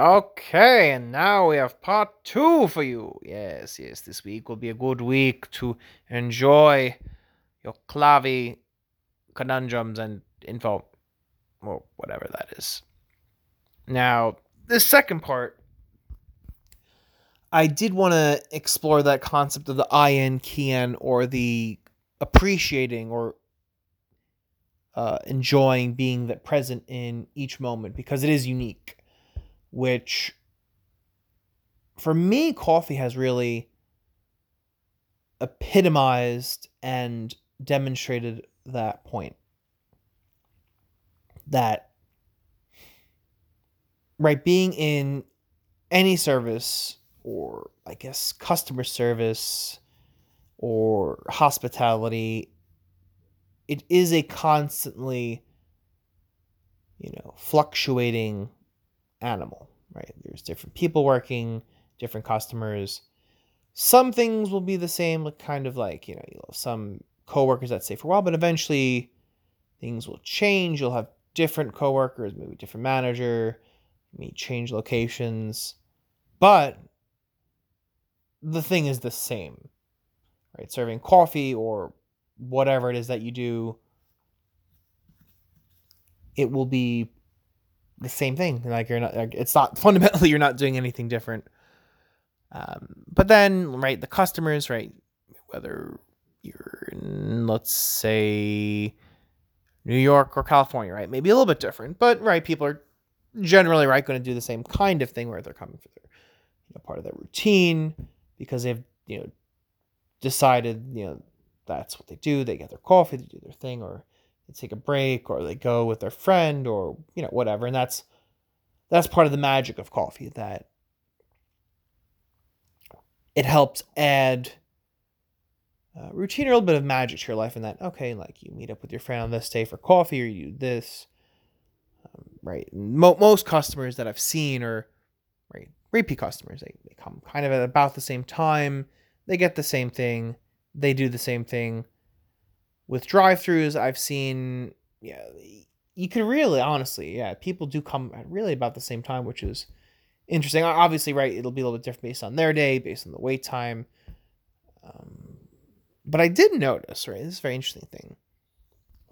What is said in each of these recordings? Okay, and now we have part two for you. Yes, this week will be a good week to enjoy your Klavi conundrums and info, or whatever that is. Now, this second part, I did want to explore that concept of the in, kien, or the appreciating or enjoying being that present in each moment, because it is unique. Which, for me, coffee has really epitomized and demonstrated that point. That, right, being in any service, or I guess customer service, or hospitality, it is a constantly, fluctuating animal, right? There's different people working, different customers. Some things will be the same, kind of like, you'll have some coworkers that stay for a while, but eventually things will change. You'll have different coworkers, maybe different manager, maybe change locations, but the thing is the same, right? Serving coffee or whatever it is that you do, it will be the same thing. Like, you're not, it's not fundamentally, you're not doing anything different. But then, right, the customers, right, whether you're in, let's say, New York or California, right, maybe a little bit different, but right, people are generally, right, going to do the same kind of thing where they're coming for their, part of their routine, because they've, decided, that's what they do. They get their coffee, they do their thing, or take a break, or they go with their friend, or whatever. And that's part of the magic of coffee, that it helps add routine or a little bit of magic to your life. And that, okay, like, you meet up with your friend on this day for coffee, or you do this, right? Most customers that I've seen are, right, repeat customers. They come kind of at about the same time, they get the same thing, they do the same thing. With drive-thrus, I've seen, you could really, honestly, people do come at really about the same time, which is interesting. Obviously, right, it'll be a little bit different based on their day, based on the wait time. But I did notice, right, this is a very interesting thing,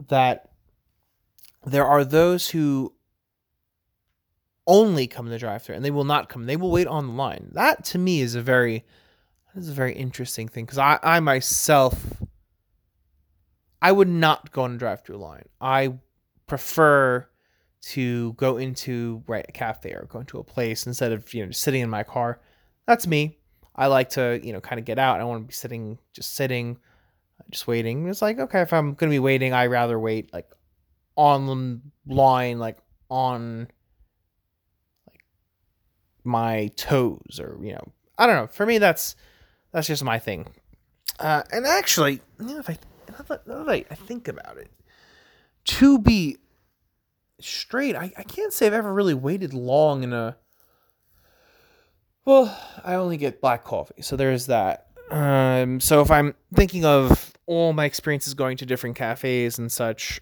that there are those who only come to the drive-thru, and they will not come. They will wait on the line. That, to me, is a very interesting thing, because I myself, I would not go on a drive-thru line. I prefer to go into, right, a cafe or go into a place instead of, just sitting in my car. That's me. I like to, kind of get out. I don't want to be sitting, just waiting. It's like, okay, if I'm going to be waiting, I'd rather wait, like, on the line, like, on, like, my toes, or, I don't know. For me, that's just my thing. And actually, I think about it, to be straight, I can't say I've ever really waited long in a, well, I only get black coffee, so there's that. So if I'm thinking of all my experiences going to different cafes and such,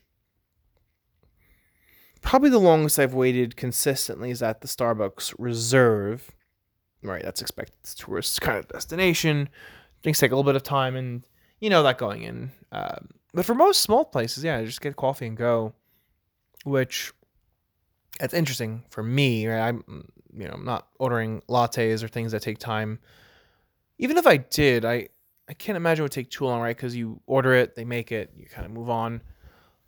probably the longest I've waited consistently is at the Starbucks Reserve. Right, that's expected. It's a tourist kind of destination. Things take a little bit of time, and that going in. But for most small places, I just get coffee and go, which, that's interesting for me, right? I'm, I'm not ordering lattes or things that take time. Even if I did, I can't imagine it would take too long, right? Because you order it, they make it, you kind of move on.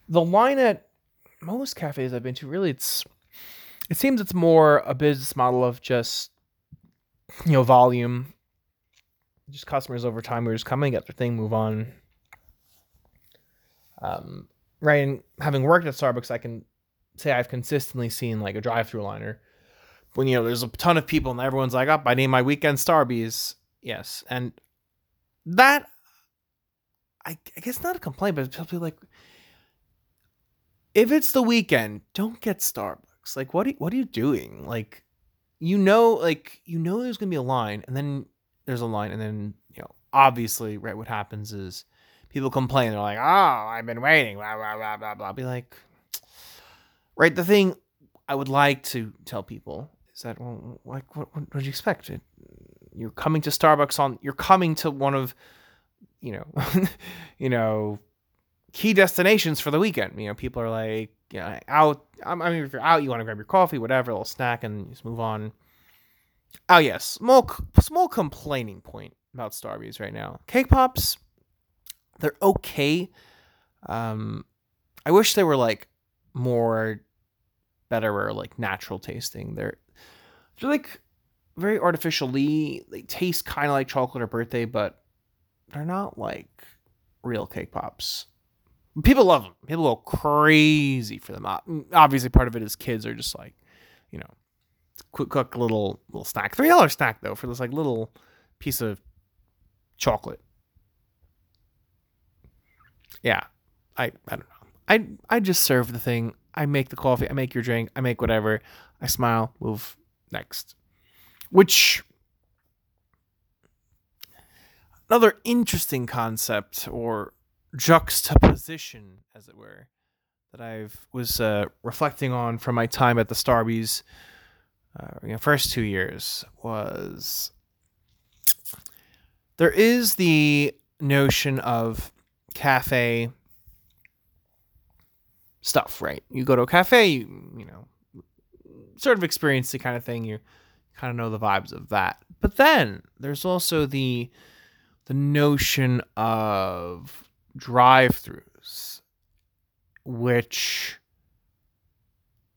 The line at most cafes I've been to, really, it seems it's more a business model of just, volume. Just customers over time who are just coming, get their thing, move on. Right, and having worked at Starbucks, I can say I've consistently seen, like, a drive-thru liner. When, there's a ton of people and everyone's like, oh, I need my weekend Starbies. Yes, and that, I guess not a complaint, but people like, if it's the weekend, don't get Starbucks. Like, what are you doing? Like, there's going to be a line, and then there's a line, and then, obviously, right, what happens is people complain. They're like, oh, I've been waiting, blah, blah, blah, blah, blah. Be like, right, the thing I would like to tell people said, well, like, what did you expect? You're coming to Starbucks you're coming to one of, key destinations for the weekend. People are like, out. I mean, if you're out, you want to grab your coffee, whatever, a little snack, and just move on. Oh, yeah, small complaining point about Starbucks right now. Cake Pops, they're okay. I wish they were, more better or, natural tasting. They're very artificially. They taste kind of like chocolate or birthday, but they're not, real Cake Pops. People love them. People go crazy for them. Obviously, part of it is kids are just, quick little snack. $3 snack, though, for this, little piece of chocolate. Yeah. I don't know. I just serve the thing. I make the coffee. I make your drink. I make whatever. I smile. Move. Next. Which... another interesting concept or juxtaposition, as it were, that I was reflecting on from my time at the Starbucks, first 2 years, was there is the notion of cafe stuff, right? You go to a cafe, you sort of experience the kind of thing, you kind of know the vibes of that. But then there's also the notion of drive-thrus, which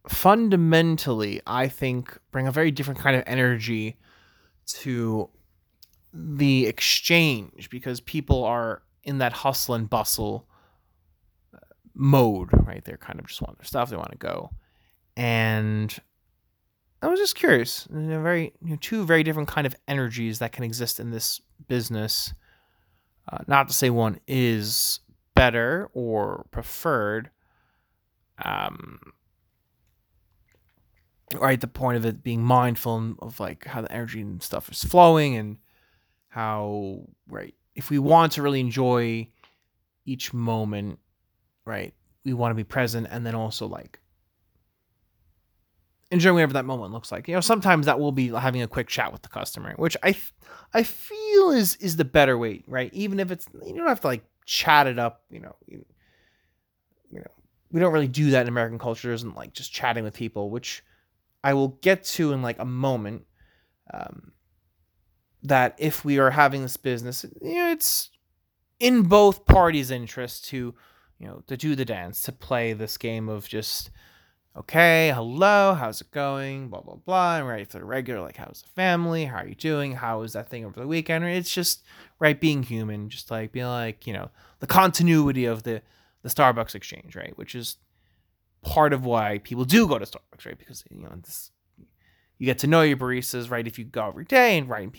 fundamentally I think bring a very different kind of energy to the exchange, because people are in that hustle and bustle mode, right? They're kind of just want their stuff, they want to go. And I was just curious, two very different kind of energies that can exist in this business. Not to say one is better or preferred. Right, the point of it being mindful of how the energy and stuff is flowing, and how, right, if we want to really enjoy each moment, right, we want to be present, and then also enjoying whatever that moment looks like. Sometimes that will be having a quick chat with the customer, which I feel is the better way, right? Even if it's, you don't have to chat it up, we don't really do that in American culture. There isn't just chatting with people, which I will get to in a moment, that if we are having this business, it's in both parties' interest to, to do the dance, to play this game of just, okay, hello, how's it going, blah, blah, blah, and right for the regular, how's the family, how are you doing, how is that thing over the weekend, it's just, right, being human, just, being, the continuity of the Starbucks exchange, right, which is part of why people do go to Starbucks, right, because, you get to know your baristas, right, if you go every day, and, right,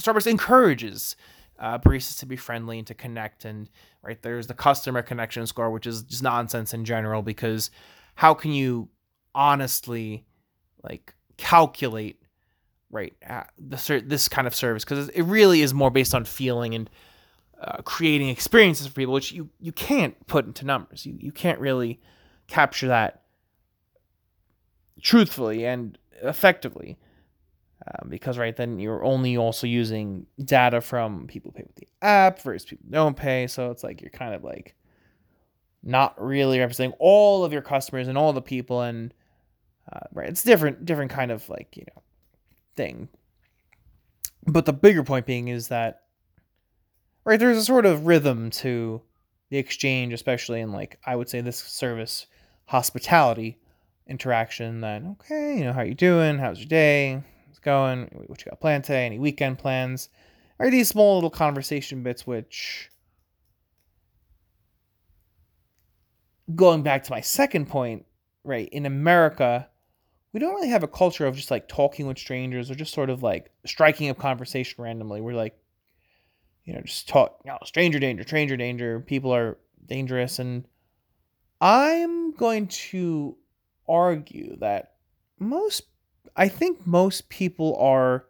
Starbucks encourages baristas to be friendly and to connect, and, right, there's the customer connection score, which is just nonsense in general, because how can you honestly calculate, right, this kind of service? Because it really is more based on feeling and creating experiences for people, which you can't put into numbers. You can't really capture that truthfully and effectively, because, right, then you're only also using data from people who pay with the app versus people who don't pay. So it's you're kind of not really representing all of your customers and all the people, and right, it's different kind of thing. But the bigger point being is that, right, there's a sort of rhythm to the exchange, especially in I would say this service hospitality interaction. That, okay, how you doing? How's your day? How's it going? What you got planned today? Any weekend plans? Are these small little conversation bits which, going back to my second point, right, in America, we don't really have a culture of just talking with strangers or just sort of striking up conversation randomly. We're just talk, stranger danger, people are dangerous. And I'm going to argue that most people are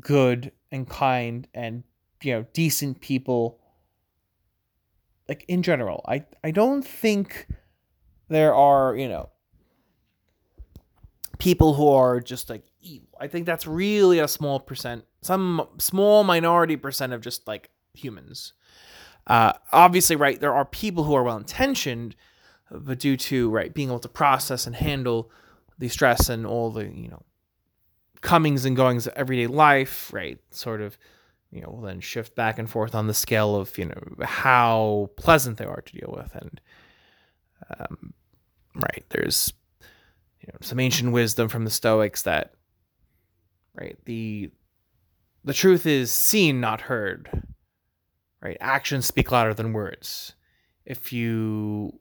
good and kind and, decent people. In general, I don't think there are, people who are just like evil. I think that's really a small percent, some small minority percent of just like humans. Obviously, right, there are people who are well-intentioned, but due to, right, being able to process and handle the stress and all the, you know, comings and goings of everyday life, right, sort of, you know, will then shift back and forth on the scale of, you know, how pleasant they are to deal with. And, right, there's, you know, some ancient wisdom from the Stoics that, right, the truth is seen, not heard. Right, actions speak louder than words. If you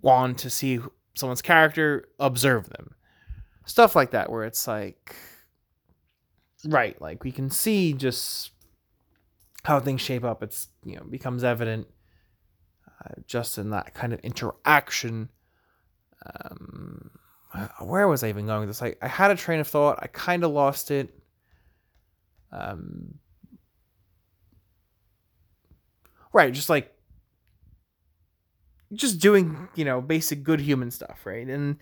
want to see someone's character, observe them. Stuff like that, where it's like, right, like we can see just how things shape up. It's, you know, becomes evident just in that kind of interaction. Where was I even going with this? I had a train of thought. I kind of lost it. Right, just like, just doing, you know, basic good human stuff, right? And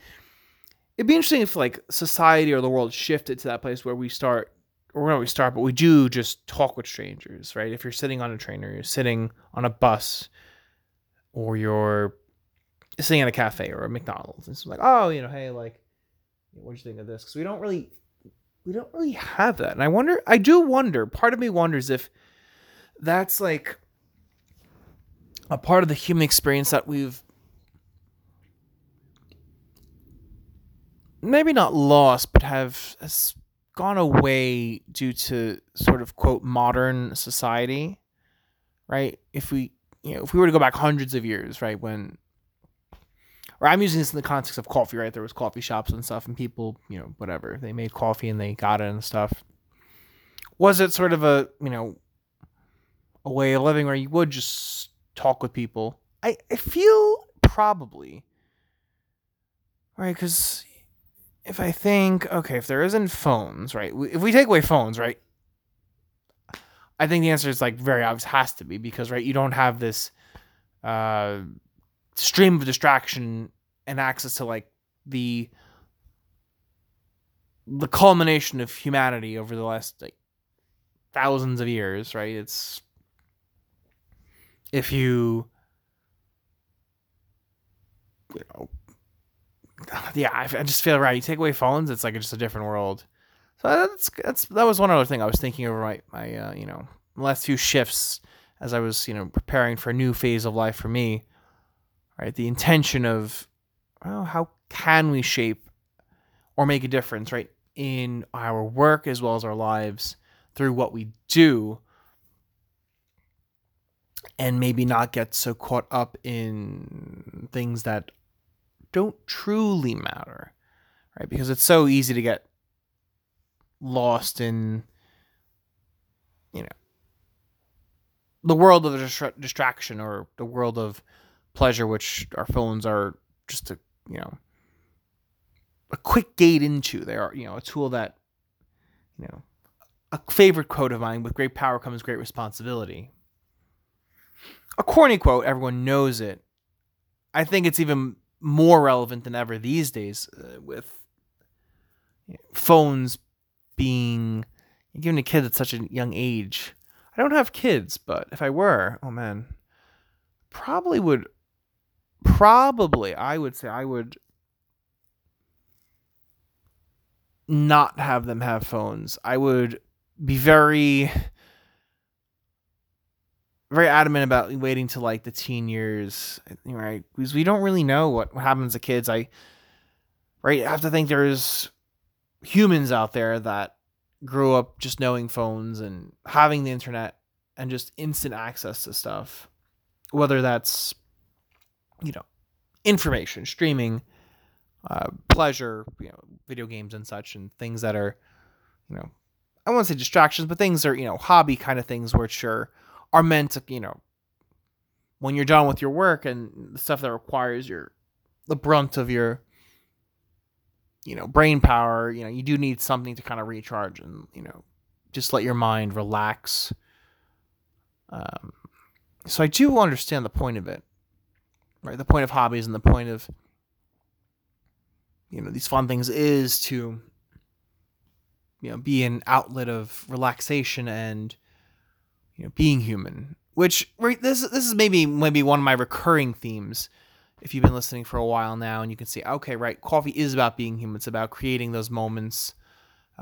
it'd be interesting if, like, society or the world shifted to that place where we start, or not we start, but we do just talk with strangers, right? If you're sitting on a train, or you're sitting on a bus, or you're sitting at a cafe or a McDonald's, and it's like, oh, you know, hey, like, what'd you think of this? Because we don't really have that. And I do wonder, part of me wonders if that's, like, a part of the human experience that we've maybe not lost, but has gone away due to sort of, quote, modern society, right? If we were to go back hundreds of years, right, when, or I'm using this in the context of coffee, right? There was coffee shops and stuff, and people, you know, whatever, they made coffee and they got it and stuff. Was it sort of a, you know, a way of living where you would just talk with people? I feel probably, right? Because if I think, okay, if there isn't phones, right? If we take away phones, right? I think the answer is, like, very obvious, has to be, because, right, you don't have this stream of distraction and access to, like, the culmination of humanity over the last, like, thousands of years, right? It's, if you know, yeah, I just feel, right, you take away phones, it's like just a different world. So that was one other thing I was thinking over my you know, last few shifts as I was, you know, preparing for a new phase of life for me. Right, the intention of, well, how can we shape or make a difference, right, in our work as well as our lives through what we do. And maybe not get so caught up in things that don't truly matter, right? Because it's so easy to get lost in, you know, the world of distraction or the world of pleasure, which our phones are just a, you know, a quick gate into. They are, you know, a tool that, you know, a favorite quote of mine, with great power comes great responsibility. A corny quote, everyone knows it. I think it's even more relevant than ever these days, with, you know, phones being given to kids at such a young age. I don't have kids, but if I were, oh man, I would not have them have phones. I would be very adamant about waiting till, like, the teen years, right? Because we don't really know what happens to kids. I have to think there's humans out there that grew up just knowing phones and having the internet and just instant access to stuff, whether that's, you know, information, streaming, pleasure, you know, video games and such, and things that are, you know, I won't say distractions, but things are, you know, hobby kind of things, where, sure, are meant to, you know, when you're done with your work and the stuff that requires the brunt of your, you know, brain power, you know, you do need something to kind of recharge and, you know, just let your mind relax. So I do understand the point of it, right? The point of hobbies and the point of you know, these fun things is to, you know, be an outlet of relaxation and, you know, being human, which this is maybe one of my recurring themes. If you've been listening for a while now, and you can see, okay, right, coffee is about being human. It's about creating those moments,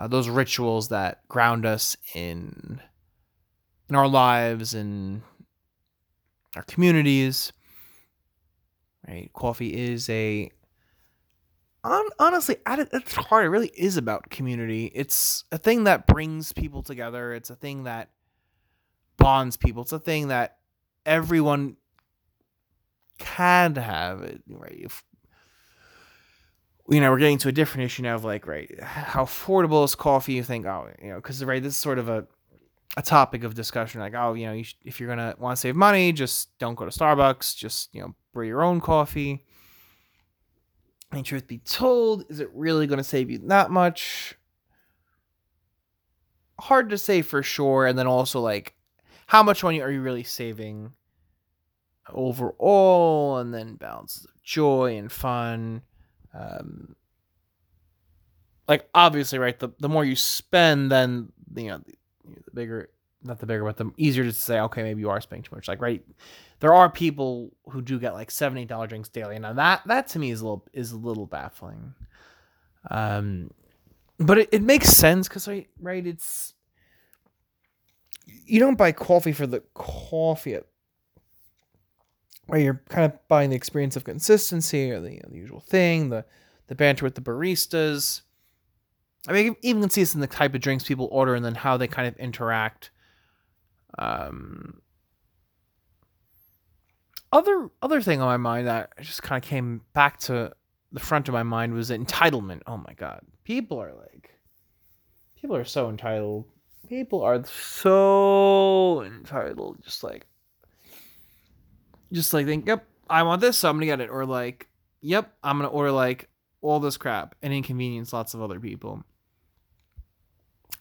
those rituals that ground us in our lives and our communities. Right, coffee is a honestly, at its heart, it really is about community. It's a thing that brings people together. It's a thing that bonds people. It's a thing that everyone can have. Right? If, you know, we're getting to a different issue now of like, right, how affordable is coffee? You think, oh, you know, because right, this is sort of a topic of discussion. Like, oh, you know, if you're gonna want to save money, just don't go to Starbucks. Just, you know, brew your own coffee. And truth be told, is it really going to save you that much? Hard to say for sure. And then also, like, how much money are you really saving overall? And then balances of joy and fun. Like, obviously, right, the more you spend, then, you know, the bigger, not the bigger, but the easier to say, okay, maybe you are spending too much. Like, right, there are people who do get like $70 drinks daily. Now that to me is a little baffling. But it makes sense because right, it's, you don't buy coffee for the coffee, right? You're kind of buying the experience of consistency or the, you know, the usual thing, the banter with the baristas. I mean, you even can see this in the type of drinks people order and then how they kind of interact. Other thing on my mind that just kind of came back to the front of my mind was entitlement. Oh my God. People are so entitled. People are so entitled. Just like think, yep, I want this, so I'm going to get it. Or like, yep, I'm going to order like all this crap and inconvenience lots of other people.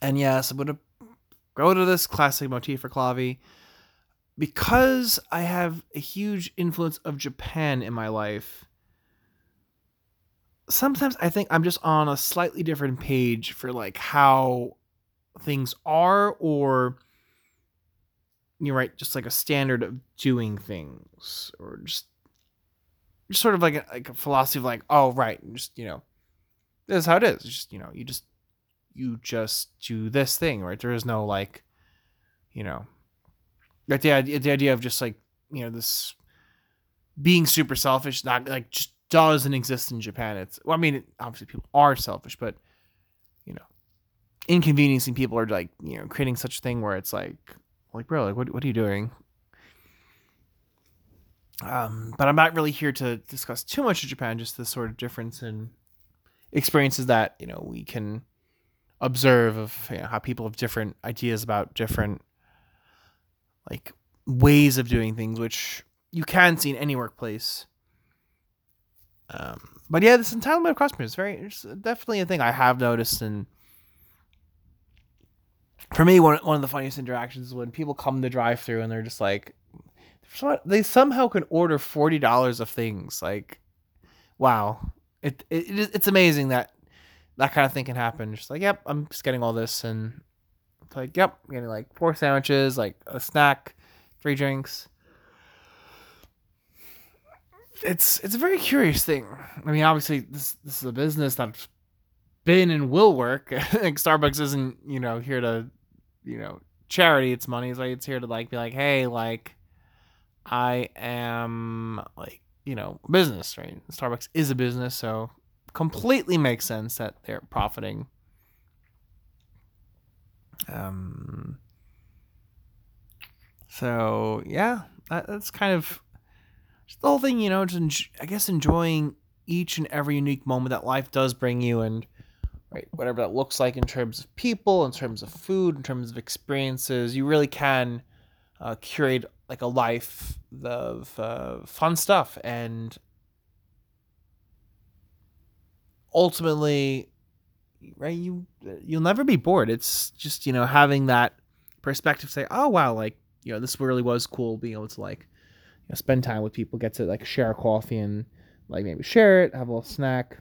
And yes, I'm going to go to this classic motif for Klavi. Because I have a huge influence of Japan in my life, sometimes I think I'm just on a slightly different page for like how things are, or you're right, just like a standard of doing things, or just sort of like a philosophy of like, oh right, just, you know, this is how it is. It's just, you know, you just do this thing, right? There is no like, you know. Like the idea of just like, you know, this being super selfish, not like, just doesn't exist in Japan. It's, well, I mean, obviously people are selfish, but, you know, inconveniencing people are like, you know, creating such a thing where it's like bro, like what are you doing? But I'm not really here to discuss too much of Japan, just this sort of difference in experiences that, you know, we can observe of, you know, how people have different ideas about different, like, ways of doing things, which you can see in any workplace. But yeah, this entitlement of customers is it's definitely a thing I have noticed. And for me, one of the funniest interactions is when people come to drive through and they're just like, they somehow can order $40 of things. Like, wow, it's amazing that kind of thing can happen. Just like, yep, I'm just getting all this, and like, yep, I'm getting like 4 sandwiches, like a snack, 3 drinks. It's a very curious thing. I mean, obviously this is a business that's been and will work. Like, Starbucks isn't, you know, here to, you know, charity its money. It's like, it's here to like be like, hey, like, I am like, you know, business, right? Starbucks is a business, so completely makes sense that they're profiting. So yeah, that's kind of the whole thing, you know, just I guess enjoying each and every unique moment that life does bring you, and right, whatever that looks like in terms of people, in terms of food, in terms of experiences. You really can curate like a life of fun stuff, and ultimately, right, you'll never be bored. It's just, you know, having that perspective, say, oh wow, like, you know, this really was cool, being able to like, you know, spend time with people, get to like share a coffee and like maybe share it, have a little snack,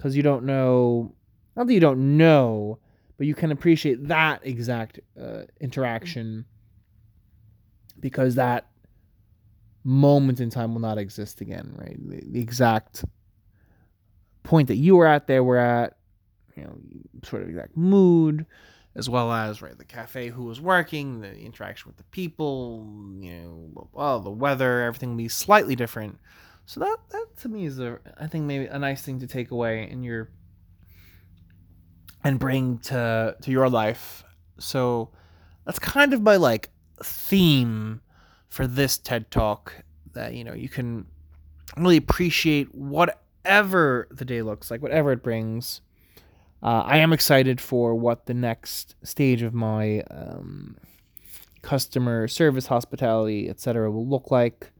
because you don't know, not that you don't know, but you can appreciate that exact interaction, because that moment in time will not exist again, right? The exact point that you were at, they were at, you know, sort of exact mood, as well as, right, the cafe, who was working, the interaction with the people, you know, well, the weather, everything will be slightly different. So that to me is I think maybe a nice thing to take away and bring to your life. So that's kind of my like theme for this TED Talk, that, you know, you can really appreciate whatever the day looks like, whatever it brings. I am excited for what the next stage of my customer service, hospitality, etc. will look like.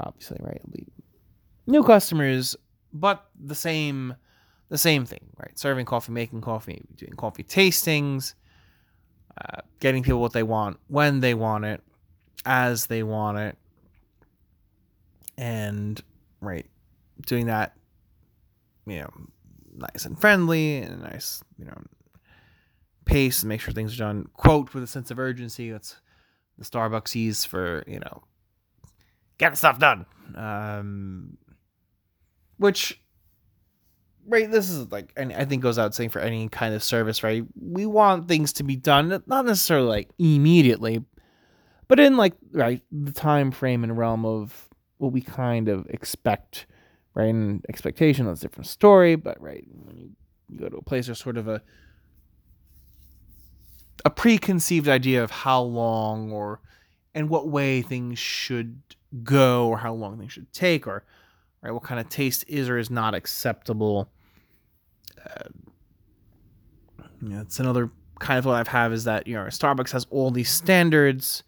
Obviously, right? It'll be new customers, but the same thing, right? Serving coffee, making coffee, doing coffee tastings, getting people what they want, when they want it, as they want it, and, right, doing that, you know, nice and friendly and nice, you know, pace, and make sure things are done, quote, with a sense of urgency. That's the Starbucksies for, you know, get stuff done. Which, right, this is like, and I think goes out saying for any kind of service, right? We want things to be done, not necessarily like immediately, but in like, right, the time frame and realm of what we kind of expect. Right, and expectation, that's a different story, but right, when you go to a place, there's sort of a preconceived idea of how long or in what way things should go, or how long things should take, or right, what kind of taste is or is not acceptable. You know, it's another kind of what I've had is that, you know, Starbucks has all these standards,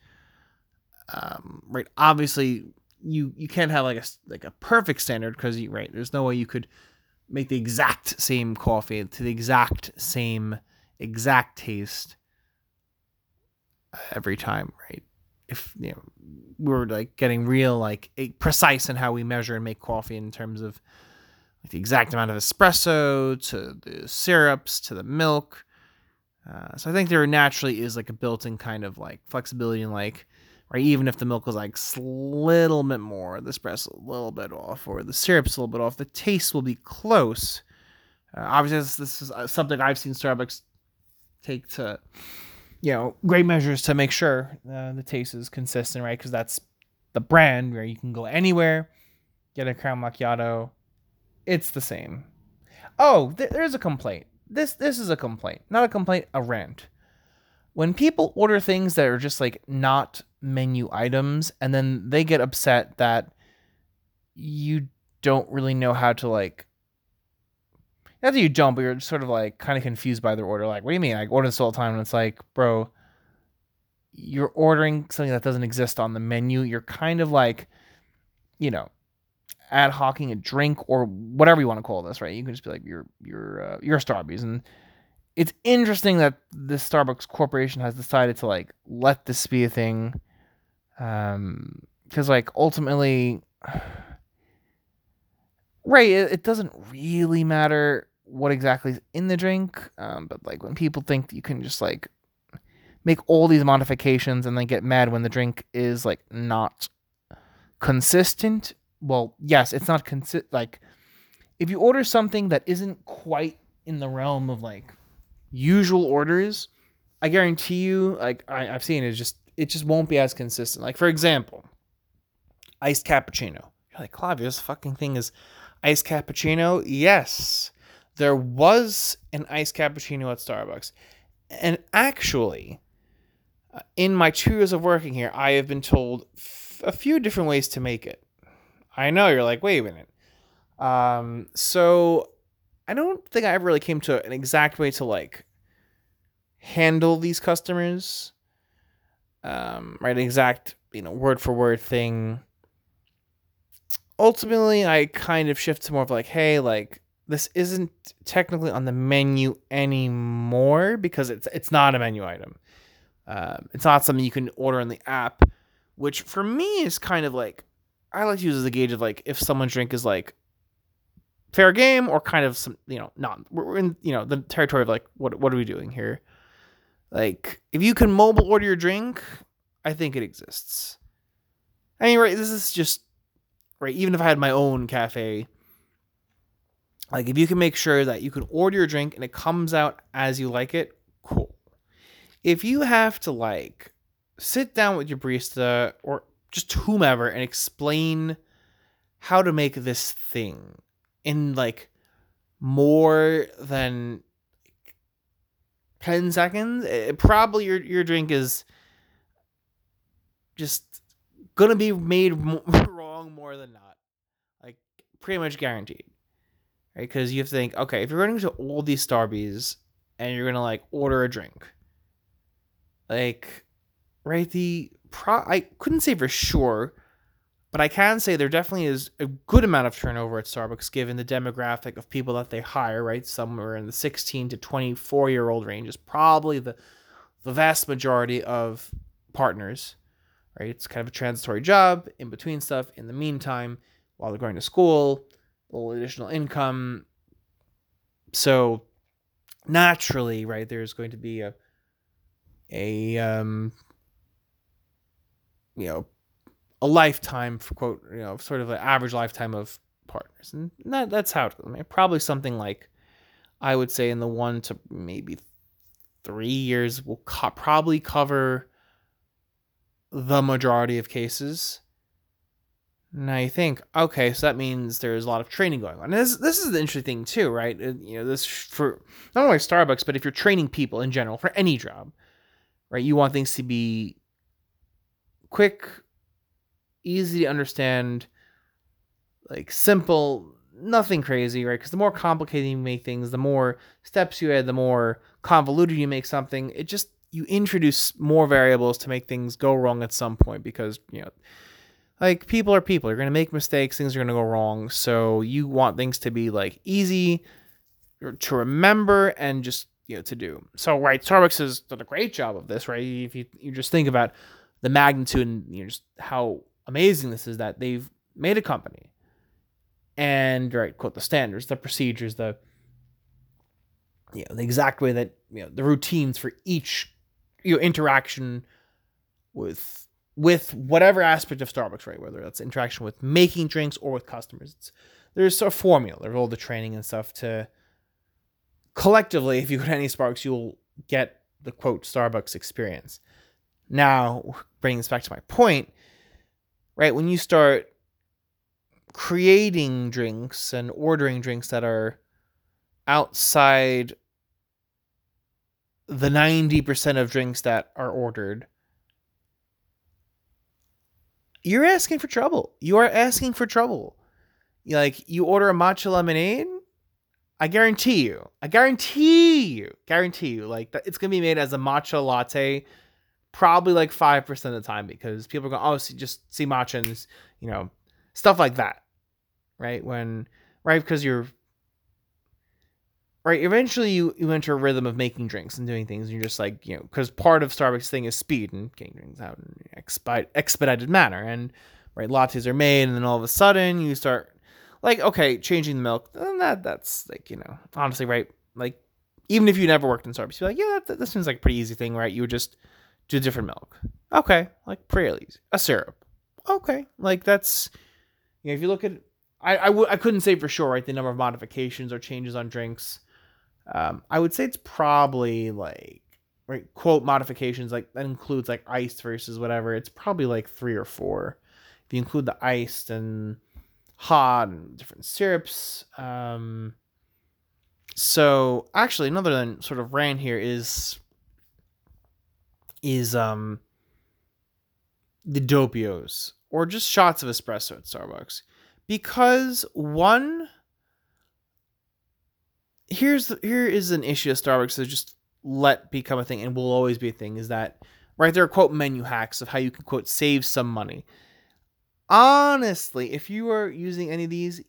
right? Obviously, You can't have like a perfect standard, because you, right, there's no way you could make the exact same coffee to the exact taste every time, right? If, you know, we were like getting real like precise in how we measure and make coffee in terms of like the exact amount of espresso to the syrups to the milk, so I think there naturally is like a built-in kind of like flexibility and like, right, even if the milk was like a little bit more, the espresso a little bit off, or the syrup's a little bit off, the taste will be close. Obviously, this is something I've seen Starbucks take to, you know, great measures to make sure the taste is consistent, right? Because that's the brand, where you can go anywhere, get a Crown Macchiato, it's the same. Oh, there's a complaint. This is a complaint, not a complaint, a rant. When people order things that are just like not menu items, and then they get upset that you don't really know how to, like, not that you don't, but you're sort of like kind of confused by their order. Like, what do you mean? I order this all the time. And it's like, bro, you're ordering something that doesn't exist on the menu. You're kind of like, you know, ad hocking a drink or whatever you want to call this, right? You can just be like, you're Starbucks. And it's interesting that the Starbucks corporation has decided to like let this be a thing, because like ultimately, right? It doesn't really matter what exactly is in the drink, but like when people think that you can just like make all these modifications and then get mad when the drink is like not consistent. Well, yes, it's not like if you order something that isn't quite in the realm of like usual orders, I guarantee you, like I've seen it, just won't be as consistent. Like, for example, iced cappuccino. You're like, Clavio, this fucking thing is iced cappuccino. Yes, there was an iced cappuccino at Starbucks, and actually, in my 2 years of working here, I have been told a few different ways to make it. I know, you're like, wait a minute. So I don't think I ever really came to an exact way to like handle these customers, right? An exact, you know, word for word thing. Ultimately, I kind of shift to more of like, hey, like this isn't technically on the menu anymore because it's not a menu item. It's not something you can order in the app, which for me is kind of like, I like to use as a gauge of like if someone's drink is like fair game or kind of some, you know, not, we're in, you know, the territory of like, what are we doing here? Like, if you can mobile order your drink, I think it exists. Anyway, this is just, right, even if I had my own cafe, like, if you can make sure that you can order your drink and it comes out as you like it, cool. If you have to, like, sit down with your barista or just whomever and explain how to make this thing in, like, more than 10 seconds, it probably your drink is just going to be made wrong more than not. Like, pretty much guaranteed. Right? Because you have to think, okay, if you're going to all these Starbies and you're going to, like, order a drink, like, right, I couldn't say for sure, but I can say there definitely is a good amount of turnover at Starbucks given the demographic of people that they hire, right? Somewhere in the 16 to 24-year-old range is probably the vast majority of partners, right? It's kind of a transitory job, in between stuff, in the meantime, while they're going to school, a little additional income. So naturally, right, there's going to be a you know, a lifetime, for quote, you know, sort of an average lifetime of partners. And that's how it goes. I mean, probably something like, I would say in the 1 to maybe 3 years will probably cover the majority of cases. Now you think, okay, so that means there's a lot of training going on. And this is the interesting thing too, right? You know, this for not only Starbucks, but if you're training people in general for any job, right? You want things to be quick, easy to understand, like simple, nothing crazy, right? Because the more complicated you make things, the more steps you add, the more convoluted you make something. It just, you introduce more variables to make things go wrong at some point because, you know, like, people are people. You're going to make mistakes. Things are going to go wrong. So you want things to be, like, easy to remember and just, you know, to do. So, right, Starbucks has done a great job of this, right? If you just think about the magnitude and, you know, just how amazing this is that they've made a company. And, right, quote, the standards, the procedures, the, you know, the exact way that, you know, the routines for each, you know, interaction with whatever aspect of Starbucks, right? Whether that's interaction with making drinks or with customers, there's a formula. There's all the training and stuff to collectively, if you go to any Starbucks, you'll get the quote Starbucks experience. Now, bringing this back to my point, right? When you start creating drinks and ordering drinks that are outside the 90% of drinks that are ordered, you're asking for trouble. You are asking for trouble. Like, you order a matcha lemonade, I guarantee you, like, that it's going to be made as a matcha latte probably like 5% of the time because people are going, oh, so just see matcha and, you know, stuff like that, right? When, right, because you're, right, eventually you enter a rhythm of making drinks and doing things, and you're just like, you know, because part of Starbucks' thing is speed and getting drinks out in an expedited manner. And, right, lattes are made, and then all of a sudden you start, like, okay, changing the milk. And that's, like, you know, honestly, right, like, even if you never worked in Starbucks, you're like, yeah, that seems like a pretty easy thing, right? You would just do different milk. Okay, like, pretty easy. A syrup. Okay, like, that's, you know, if you look at, I couldn't say for sure, right, the number of modifications or changes on drinks. I would say it's probably like, right, quote, modifications, like that includes like iced versus whatever. It's probably like 3 or 4. If you include the iced and hot and different syrups. So actually another sort of rant here is the Doppios or just shots of espresso at Starbucks, because one, Here is an issue at Starbucks that just let become a thing and will always be a thing, is that, right, there are, quote, menu hacks of how you can, quote, save some money. Honestly, if you are using any of these,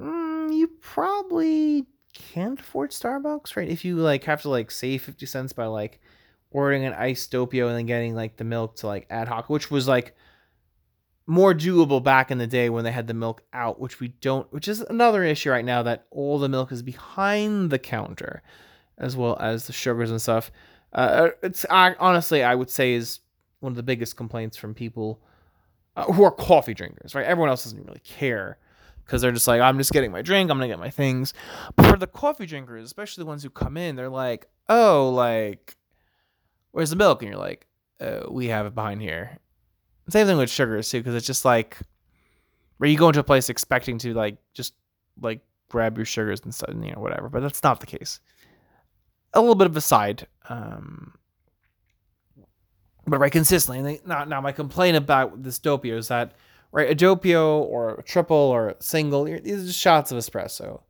you probably can't afford Starbucks, right? If you, like, have to, like, save 50 cents by, like, ordering an iced Doppio and then getting, like, the milk to, like, ad hoc, which was, like, more doable back in the day when they had the milk out, which we don't, which is another issue right now, that all the milk is behind the counter, as well as the sugars and stuff. Honestly, I would say is one of the biggest complaints from people who are coffee drinkers, right? Everyone else doesn't really care because they're just like, I'm just getting my drink, I'm going to get my things. But for the coffee drinkers, especially the ones who come in, they're like, oh, like, where's the milk? And you're like, we have it behind here. Same thing with sugars too, because it's just like, where you go into a place expecting to like, just like grab your sugars and stuff, and, you know, whatever, but that's not the case. A little bit of a side, but right, consistently. Now my complaint about this doppio is that, right, a doppio or a triple or a single, these are just shots of espresso.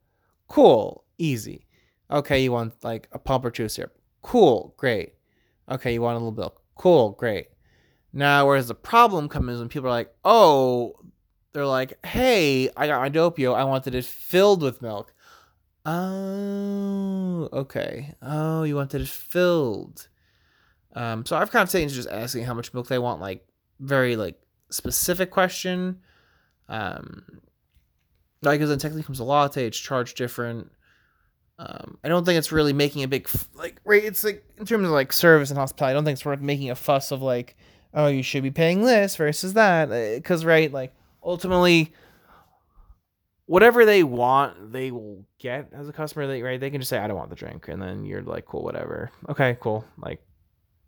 Cool, easy. Okay, you want like a pump or two syrup. Cool, great. Okay, you want a little milk. Cool, great. Now, whereas the problem comes when people are like, oh, they're like, hey, I got my doppio, I wanted it filled with milk. Oh, okay. Oh, you wanted it filled. So I've kind of taken to just asking how much milk they want, like, very, like, specific question. Like, because then technically comes a latte, it's charged different. I don't think it's really making a big, like, right, it's like, in terms of, like, service and hospitality, I don't think it's worth making a fuss of, like, oh, you should be paying this versus that. Because, right, like, ultimately, whatever they want, they will get as a customer, right? They can just say, I don't want the drink. And then you're like, cool, whatever. Okay, cool. Like,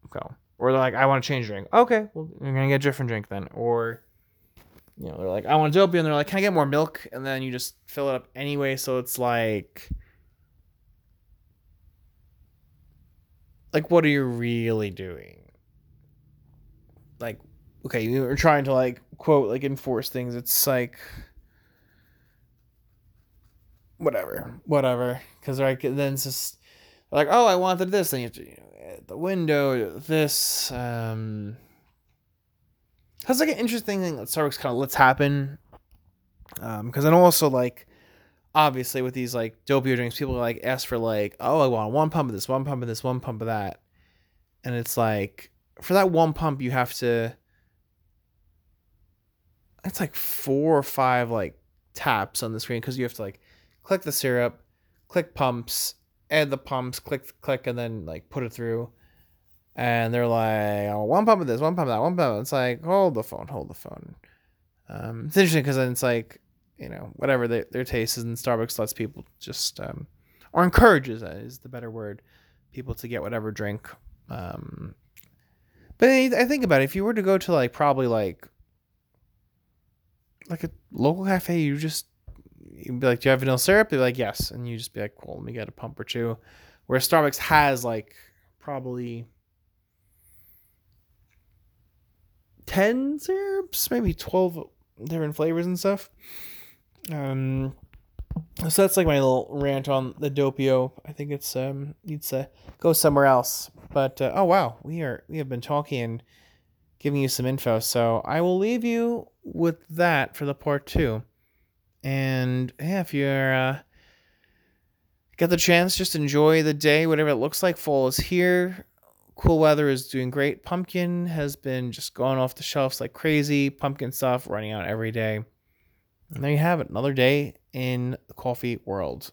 go. Or they're like, I want to change drink. Okay, well, you're going to get a different drink then. Or, you know, they're like, I want a doppio. And they're like, can I get more milk? And then you just fill it up anyway. So it's like, what are you really doing? Like, okay, you're trying to, like, quote, like, enforce things. It's like, whatever. Because, right, then it's just like, oh, I wanted this. Then you have to, you know, at the window, this. That's, like, an interesting thing that Starbucks kind of lets happen. Because then also, like, obviously with these, like, doppio drinks, people, like, ask for, like, oh, I want one pump of this, one pump of this, one pump of that. And it's like, for that one pump, you have to, it's like 4 or 5, like, taps on the screen. Because you have to, like, click the syrup, click pumps, add the pumps, click, and then, like, put it through. And they're like, oh, one pump of this, one pump of that, one pump of that. It's like, hold the phone. It's interesting because then it's like, you know, whatever their taste is, and Starbucks lets people just, or encourages, that is the better word, people to get whatever drink. But I think about it, if you were to go to, like, probably, like a local cafe, you'd be like, do you have vanilla syrup? They'd be like, yes. And you just be like, cool, let me get a pump or two. Where Starbucks has, like, probably 10 syrups, maybe 12 different flavors and stuff. So that's, like, my little rant on the doppio. I think it's needs to go somewhere else. But oh wow, we have been talking and giving you some info. So I will leave you with that for the part 2. And yeah, if you're get the chance, just enjoy the day, whatever it looks like. Fall is here. Cool weather is doing great. Pumpkin has been just going off the shelves like crazy. Pumpkin stuff running out every day. And there you have it, another day in the coffee world.